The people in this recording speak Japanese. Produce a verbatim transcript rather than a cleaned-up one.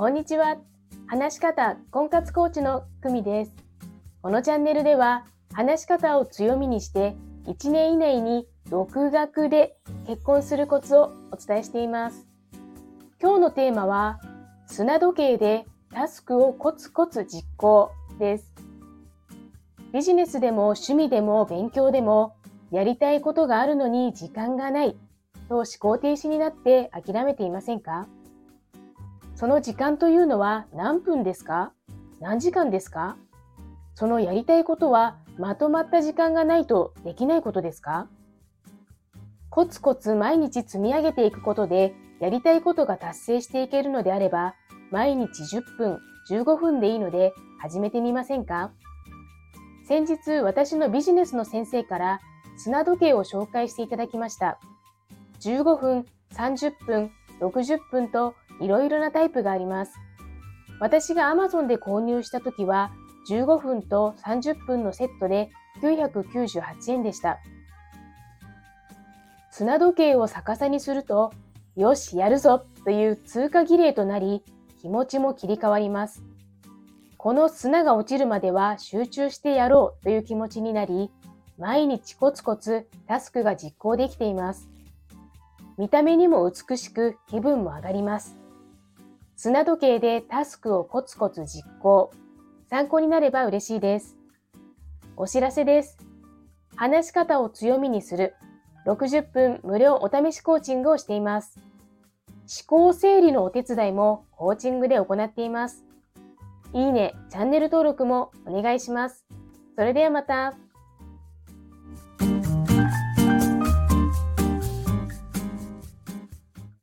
こんにちは。話し方婚活コーチの久美です。このチャンネルでは話し方を強みにしていちねん以内に独学で結婚するコツをお伝えしています。今日のテーマは砂時計でタスクをコツコツ実行です。ビジネスでも趣味でも勉強でもやりたいことがあるのに時間がないと思考停止になって諦めていませんか？その時間というのは何分ですか？何時間ですか？そのやりたいことはまとまった時間がないとできないことですか？コツコツ毎日積み上げていくことでやりたいことが達成していけるのであれば毎日じゅっぷん、じゅうごふんでいいので始めてみませんか？先日私のビジネスの先生から砂時計を紹介していただきました。じゅうごふん、さんじゅっぷん、ろくじゅっぷんといろいろなタイプがあります。私が Amazon で購入したときはじゅうごふんとさんじゅっぷんのセットできゅうひゃくきゅうじゅうはちえんでした。砂時計を逆さにすると、よしやるぞという通過儀礼となり、気持ちも切り替わります。この砂が落ちるまでは集中してやろうという気持ちになり、毎日コツコツタスクが実行できています。見た目にも美しく気分も上がります。砂時計でタスクをコツコツ実行。参考になれば嬉しいです。お知らせです。話し方を強みにするろくじゅっぷん無料お試しコーチングをしています。思考整理のお手伝いもコーチングで行っています。いいね、チャンネル登録もお願いします。それではまた。